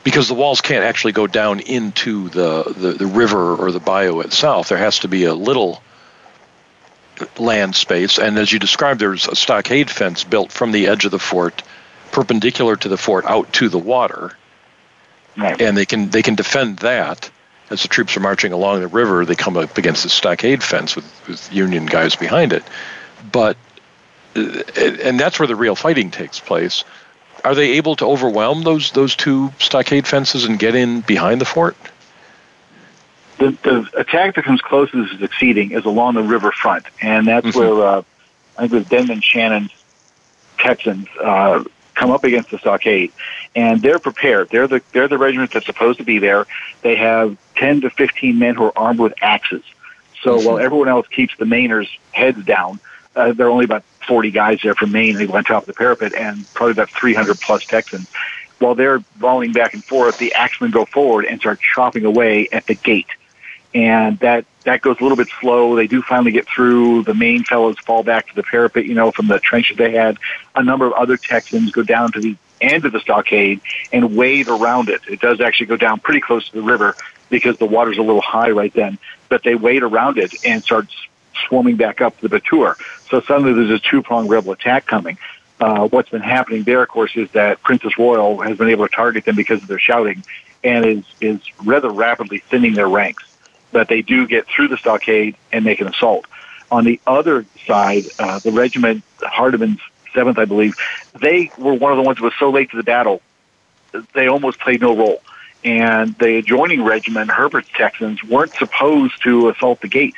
because the walls can't actually go down into the, the, the river or the bayou itself. There has to be a little land space. And as you described, there's a stockade fence built from the edge of the fort, perpendicular to the fort, out to the water. Right. And they can they can defend that. As the troops are marching along the river, they come up against the stockade fence with, with Union guys behind it. But and that's where the real fighting takes place. Are they able to overwhelm those those two stockade fences and get in behind the fort? The, the attack that comes closest to succeeding is along the river front, and that's mm-hmm. where uh, I think it was Denman Shannon's Texans uh, come up against the stockade, and they're prepared. They're the they're the regiment that's supposed to be there. They have ten to fifteen men who are armed with axes. So mm-hmm. while everyone else keeps the Mainers' heads down, uh, they're only about forty guys there from Maine. They went top of the parapet, and probably about three hundred plus Texans. While they're volleying back and forth, the axemen go forward and start chopping away at the gate. And that, that goes a little bit slow. They do finally get through. The Maine fellows fall back to the parapet, you know, from the trenches they had. A number of other Texans go down to the end of the stockade and wade around it. It does actually go down pretty close to the river because the water's a little high right then. But they wade around it and start swarming back up to the Bateur. So suddenly there's a two-pronged rebel attack coming. Uh, what's been happening there, of course, is that Princess Royal has been able to target them because of their shouting and is, is rather rapidly thinning their ranks. But they do get through the stockade and make an assault. On the other side, uh, the regiment, Hardiman's seventh, I believe, they were one of the ones that was so late to the battle, they almost played no role. And the adjoining regiment, Herbert's Texans, weren't supposed to assault the gate.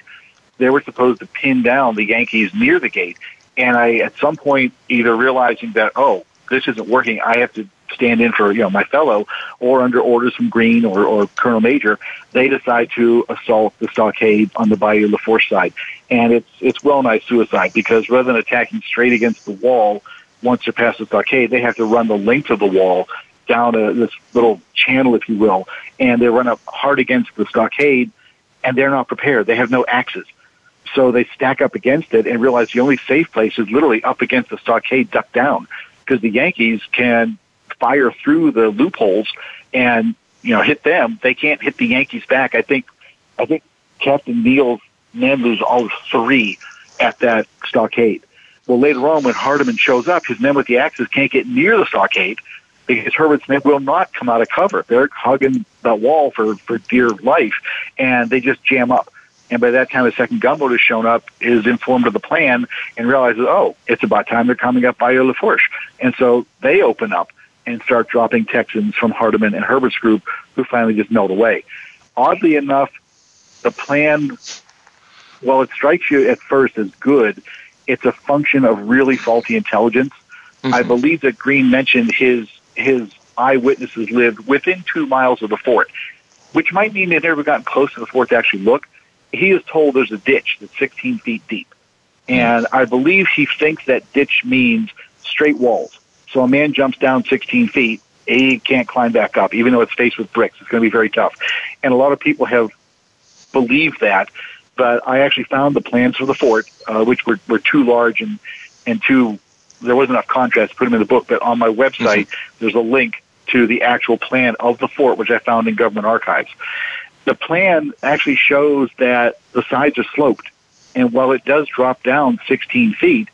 They were supposed to pin down the Yankees near the gate. And I, at some point, either realizing that, oh, this isn't working, I have to stand in for, you know, my fellow, or under orders from Green or, or Colonel Major, they decide to assault the stockade on the Bayou Lafourche side. And it's, it's well-nigh suicide, because rather than attacking straight against the wall, once they're past the stockade, they have to run the length of the wall down a, this little channel, if you will, and they run up hard against the stockade, and they're not prepared. They have no axes. So they stack up against it and realize the only safe place is literally up against the stockade, duck down, because the Yankees can fire through the loopholes and, you know, hit them. They can't hit the Yankees back. I think, I think Captain Neal's men lose all three at that stockade. Well, later on, when Hardiman shows up, his men with the axes can't get near the stockade because Herbert Smith will not come out of cover. They're hugging the wall for, for dear life, and they just jam up. And by that time, the second gunboat has shown up, is informed of the plan, and realizes, oh, it's about time they're coming up Bayou Lafourche. And so they open up and start dropping Texans from Hardiman and Herbert's group, who finally just melt away. Oddly enough, the plan, while it strikes you at first as good, it's a function of really faulty intelligence. Mm-hmm. I believe that Green mentioned his his eyewitnesses lived within two miles of the fort, which might mean they've never gotten close to the fort to actually look. He is told there's a ditch that's sixteen feet deep. And I believe he thinks that ditch means straight walls. So a man jumps down sixteen feet, he can't climb back up, even though it's faced with bricks. It's going to be very tough. And a lot of people have believed that, but I actually found the plans for the fort, uh, which were, were too large and, and too, there wasn't enough contrast to put them in the book, but on my website, mm-hmm. there's a link to the actual plan of the fort, which I found in government archives. The plan actually shows that the sides are sloped, and while it does drop down sixteen feet,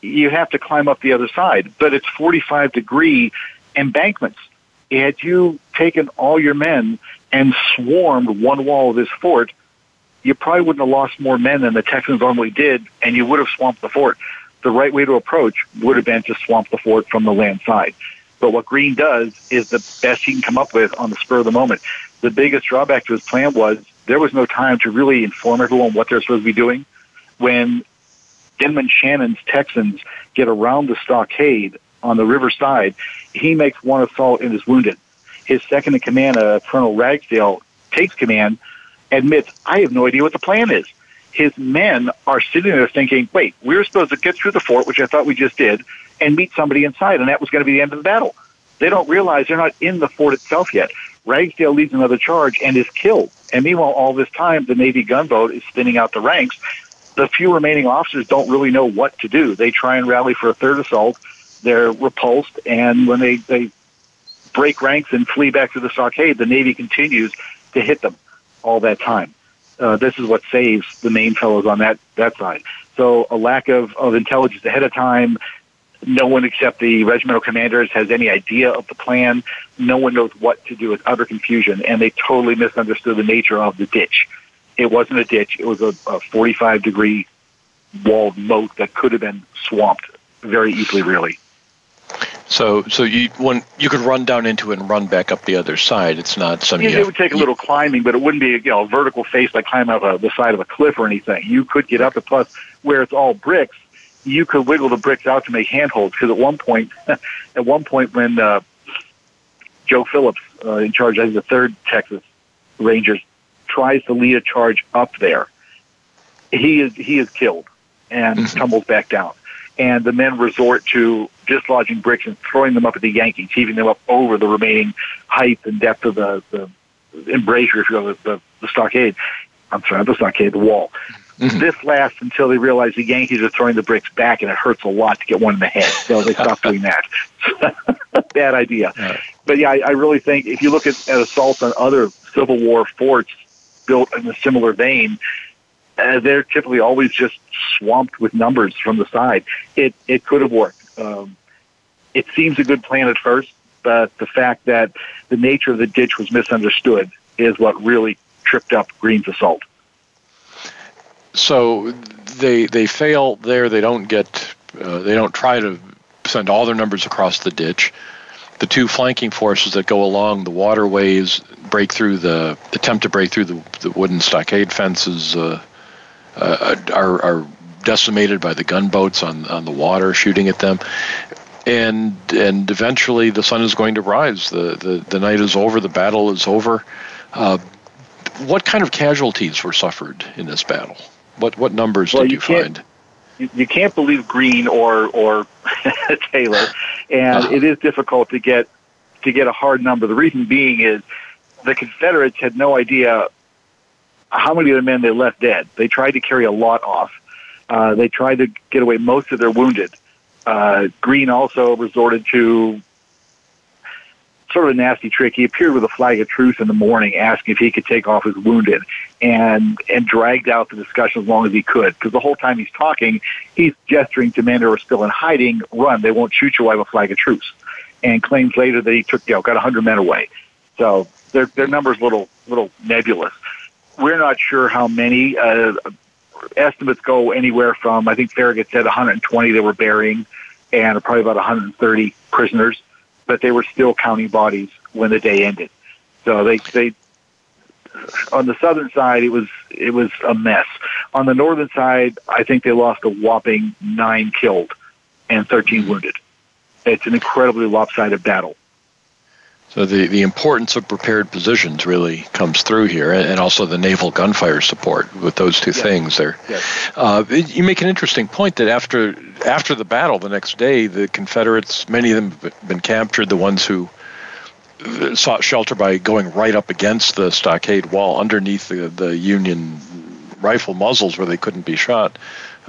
you have to climb up the other side, but it's forty-five degree embankments. Had you taken all your men and swarmed one wall of this fort, you probably wouldn't have lost more men than the Texans normally did, and you would have swamped the fort. The right way to approach would have been to swamp the fort from the land side. But what Greene does is the best he can come up with on the spur of the moment. The biggest drawback to his plan was there was no time to really inform everyone what they're supposed to be doing. When Denman Shannon's Texans get around the stockade on the riverside, he makes one assault and is wounded. His second-in-command, uh, Colonel Ragsdale, takes command, admits, I have no idea what the plan is. His men are sitting there thinking, wait, we were supposed to get through the fort, which I thought we just did, and meet somebody inside, and that was going to be the end of the battle. They don't realize they're not in the fort itself yet. Ragsdale leads another charge and is killed. And meanwhile, all this time, the Navy gunboat is spinning out the ranks. The few remaining officers don't really know what to do. They try and rally for a third assault. They're repulsed, and when they, they break ranks and flee back to the stockade, the Navy continues to hit them all that time. Uh, this is what saves the Maine fellows on that, that side. So a lack of, of intelligence ahead of time. No one except the regimental commanders has any idea of the plan. No one knows what to do. It's utter confusion, and they totally misunderstood the nature of the ditch. It wasn't a ditch. It was a, a forty-five degree walled moat that could have been swamped very easily, really. So, so you when, you could run down into it and run back up the other side. It's not something. Yeah, it would take a little climbing, but it wouldn't be, you know, a vertical face like climbing up a, the side of a cliff or anything. You could get up, and plus, where it's all bricks, you could wiggle the bricks out to make handholds. Because at one point, at one point, when uh, Joe Phillips, uh, in charge, I think the third Texas Rangers, tries to lead a charge up there, he is he is killed and mm-hmm. tumbles back down. And the men resort to dislodging bricks and throwing them up at the Yankees, heaving them up over the remaining height and depth of the, the embrasure, if you will, the, the, the stockade. I'm sorry, not the stockade, the wall. Mm-hmm. This lasts until they realize the Yankees are throwing the bricks back, and it hurts a lot to get one in the head. So they stop doing that. Bad idea. Right. But, yeah, I, I really think if you look at, at assaults on other Civil War forts built in a similar vein, Uh, they're typically always just swamped with numbers from the side. It it could have worked. Um, it seems a good plan at first, but the fact that the nature of the ditch was misunderstood is what really tripped up Greene's assault. So they they fail there. They don't get. Uh, they don't try to send all their numbers across the ditch. The two flanking forces that go along the waterways break through the attempt to break through the, the wooden stockade fences. Uh, Uh, are, are decimated by the gunboats on, on the water shooting at them, and and eventually the sun is going to rise. The the, the night is over. The battle is over. Uh, what kind of casualties were suffered in this battle? What what numbers well, did you, you find? You, you can't believe Greene or or Taylor, and uh-huh. it is difficult to get to get a hard number. The reason being is the Confederates had no idea how many of the men they left dead. They tried to carry a lot off. Uh, they tried to get away most of their wounded. Uh, Greene also resorted to sort of a nasty trick. He appeared with a flag of truce in the morning, asking if he could take off his wounded, and and dragged out the discussion as long as he could, because the whole time he's talking, he's gesturing to men who are still in hiding, run, they won't shoot you, I have a flag of truce, and claims later that he took, you know, got one hundred men away. So their their number's a little, little nebulous. We're not sure how many. Uh, estimates go anywhere from, I think Farragut said one hundred twenty they were burying, and probably about one hundred thirty prisoners, but they were still counting bodies when the day ended. So they, they on the southern side, it was it was a mess. On the northern side, I think they lost a whopping nine killed and thirteen wounded. It's an incredibly lopsided battle. So the, the importance of prepared positions really comes through here, and also the naval gunfire support with those two yes. things there. Yes. Uh, you make an interesting point that after after the battle the next day, the Confederates, many of them have been captured, the ones who sought shelter by going right up against the stockade wall underneath the, the Union rifle muzzles where they couldn't be shot.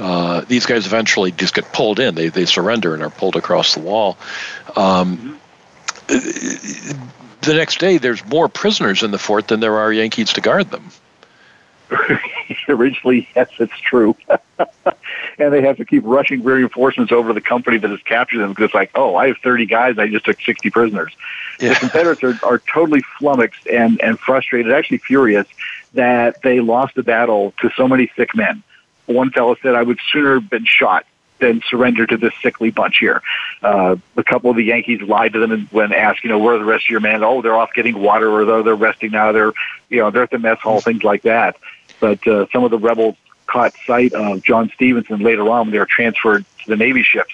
Uh, these guys eventually just get pulled in. They, they surrender and are pulled across the wall. Um mm-hmm. The next day, there's more prisoners in the fort than there are Yankees to guard them. originally, yes, it's true. And they have to keep rushing reinforcements over the company that has captured them because it's like, oh, I have thirty guys and I just took sixty prisoners. Yeah. The Confederates are, are totally flummoxed and, and frustrated, actually furious, that they lost the battle to so many sick men. One fellow said, I would sooner have been shot than surrender to this sickly bunch here. Uh, a couple of the Yankees lied to them when asked, you know, where are the rest of your men? Oh, they're off getting water, or they're, they're resting now. They're, you know, they're at the mess hall, things like that. But uh, some of the rebels caught sight of John Stevenson later on when they were transferred to the Navy ships.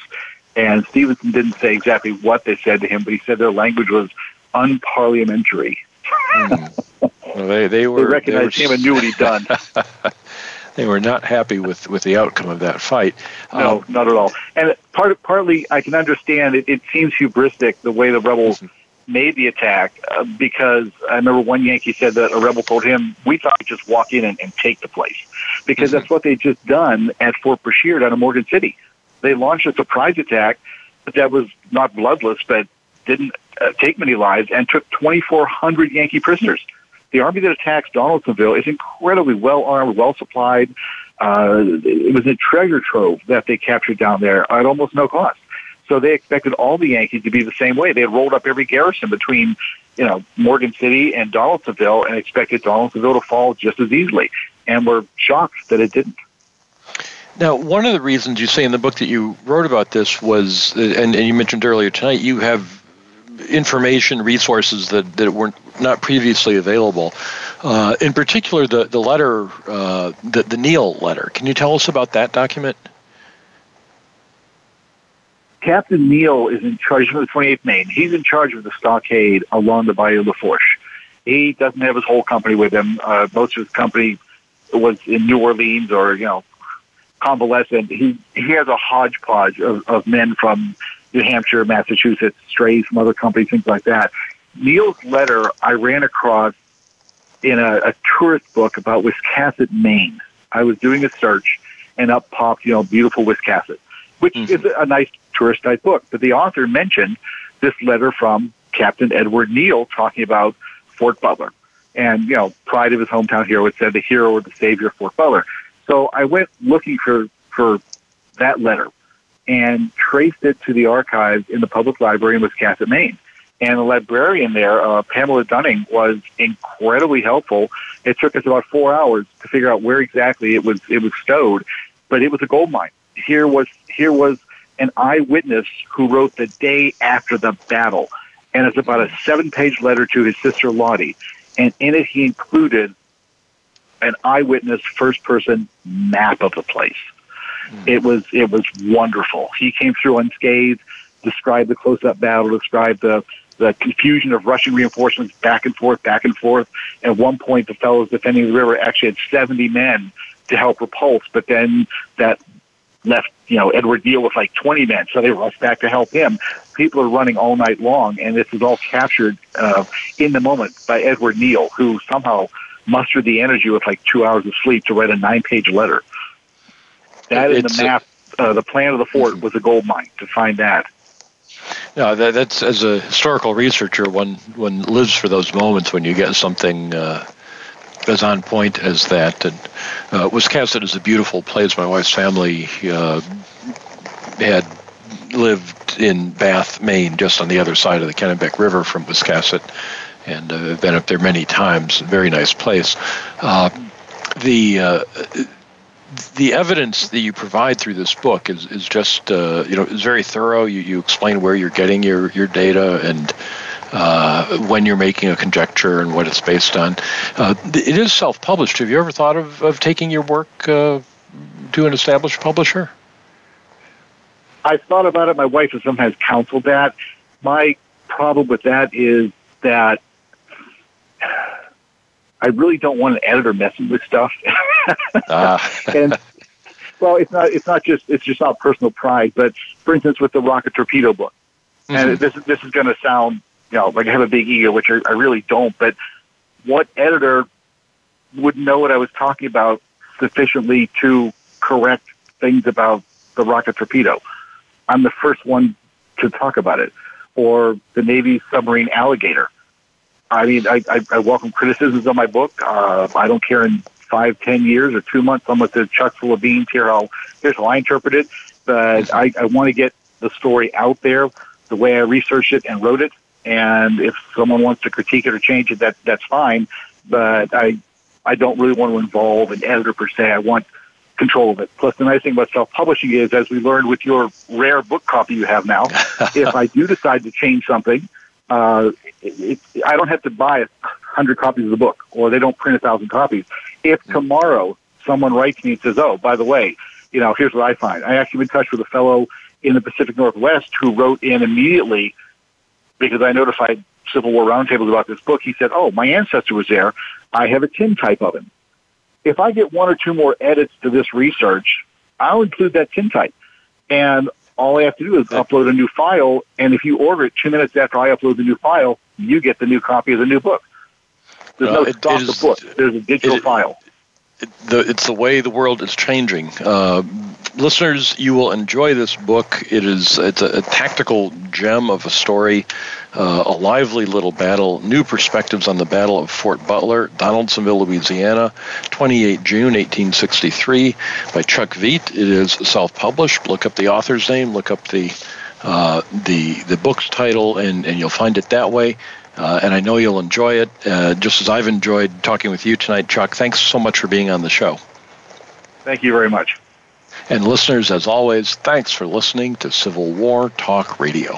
And Stevenson didn't say exactly what they said to him, but he said their language was unparliamentary. Mm. Well, they, they were. They recognized they were... him and knew what he'd done. They were not happy with, with the outcome of that fight. No, um, not at all. And part, partly, I can understand, it, it seems hubristic, the way the rebels mm-hmm. made the attack, uh, because I remember one Yankee said that a rebel told him, we thought we'd just walk in and, and take the place, because mm-hmm. that's what they'd just done at Fort Brashear down in Morgan City. They launched a surprise attack that was not bloodless, but didn't uh, take many lives, and took twenty-four hundred Yankee prisoners. Mm-hmm. The army that attacks Donaldsonville is incredibly well-armed, well-supplied. Uh, it was a treasure trove that they captured down there at almost no cost. So they expected all the Yankees to be the same way. They had rolled up every garrison between, you know, Morgan City and Donaldsonville, and expected Donaldsonville to fall just as easily, and were shocked that it didn't. Now, one of the reasons you say in the book that you wrote about this was, and, and you mentioned earlier tonight, you have information, resources that, that weren't not previously available. Uh, in particular, the the letter, uh, the the Neal letter. Can you tell us about that document? Captain Neal is in charge of the twenty-eighth Maine. He's in charge of the stockade along the Bayou Lafourche. He doesn't have his whole company with him. Uh, most of his company was in New Orleans, or, you know, convalescent. He he has a hodgepodge of, of men from New Hampshire, Massachusetts, strays from other companies, things like that. Neal's letter I ran across in a, a tourist book about Wiscasset, Maine. I was doing a search, and up popped, you know, beautiful Wiscasset, which mm-hmm. is a nice tourist-type book. But the author mentioned this letter from Captain Edward Neal talking about Fort Butler. And, you know, pride of his hometown hero, it said the hero or the savior of Fort Butler. So I went looking for, for that letter, and traced it to the archives in the public library in Wiscasset, Maine. And the librarian there, uh, Pamela Dunning, was incredibly helpful. It took us about four hours to figure out where exactly it was it was stowed, but it was a gold mine. Here was here was an eyewitness who wrote the day after the battle, and it's about a seven-page letter to his sister Lottie, and in it he included an eyewitness first-person map of the place. It was it was wonderful. He came through unscathed, described the close-up battle, described the, the confusion of rushing reinforcements back and forth, back and forth. At one point, the fellows defending the river actually had seventy men to help repulse, but then that left, you know, Edward Neal with like twenty men, so they rushed back to help him. People are running all night long, and this is all captured uh, in the moment by Edward Neal, who somehow mustered the energy with like two hours of sleep to write a nine-page letter. That in the map, a, uh, the plan of the fort was a gold mine, to find that. No, that, that's, as a historical researcher, one, one lives for those moments when you get something uh, as on point as that. And uh, Wiscasset is a beautiful place. My wife's family uh, had lived in Bath, Maine, just on the other side of the Kennebec River from Wiscasset, and uh, been up there many times. A very nice place. Uh, the... Uh, The evidence that you provide through this book is, is just, uh, you know, is very thorough. You, you explain where you're getting your, your data, and uh, when you're making a conjecture, and what it's based on. Uh, it is self-published. Have you ever thought of, of taking your work uh, to an established publisher? I've thought about it. My wife has sometimes counseled that. My problem with that is that I really don't want an editor messing with stuff. uh. And well, it's not it's not just it's just not personal pride, but for instance, with the Rocket Torpedo book, mm-hmm. and this is this is going to sound, you know, like I have a big ego, which I, I really don't. But what editor would know what I was talking about sufficiently to correct things about the Rocket Torpedo? I'm the first one to talk about it, or the Navy submarine alligator. I mean, I, I, I welcome criticisms on my book. Uh, I don't care in five, ten years or two months. I'm with the Chuck full of beans here. I'll, here's how I interpret it. But I, I want to get the story out there the way I researched it and wrote it. And if someone wants to critique it or change it, that that's fine. But I I don't really want to involve an editor per se. I want control of it. Plus, the nice thing about self-publishing is, as we learned with your rare book copy you have now, if I do decide to change something, uh, it, it, I don't have to buy a hundred copies of the book, or they don't print a thousand copies. If tomorrow someone writes me and says, oh, by the way, you know, here's what I find. I actually been in touch with a fellow in the Pacific Northwest who wrote in immediately because I notified Civil War Roundtables about this book. He said, oh, my ancestor was there. I have a tintype of him. If I get one or two more edits to this research, I'll include that tintype. And all I have to do is upload a new file, and if you order it two minutes after I upload the new file, you get the new copy of the new book. There's well, no stop is, the book. There's a digital it, file. It, it, the, it's the way the world is changing. Uh, listeners, you will enjoy this book. It is it's a, a tactical gem of a story, uh, a lively little battle, new perspectives on the Battle of Fort Butler, Donaldsonville, Louisiana, the twenty-eighth of June, eighteen sixty-three, by Chuck Veit. It is self-published. Look up the author's name. Look up the uh, the the book's title, and, and you'll find it that way. Uh, and I know you'll enjoy it, uh, just as I've enjoyed talking with you tonight, Chuck. Thanks so much for being on the show. Thank you very much. And listeners, as always, thanks for listening to Civil War Talk Radio.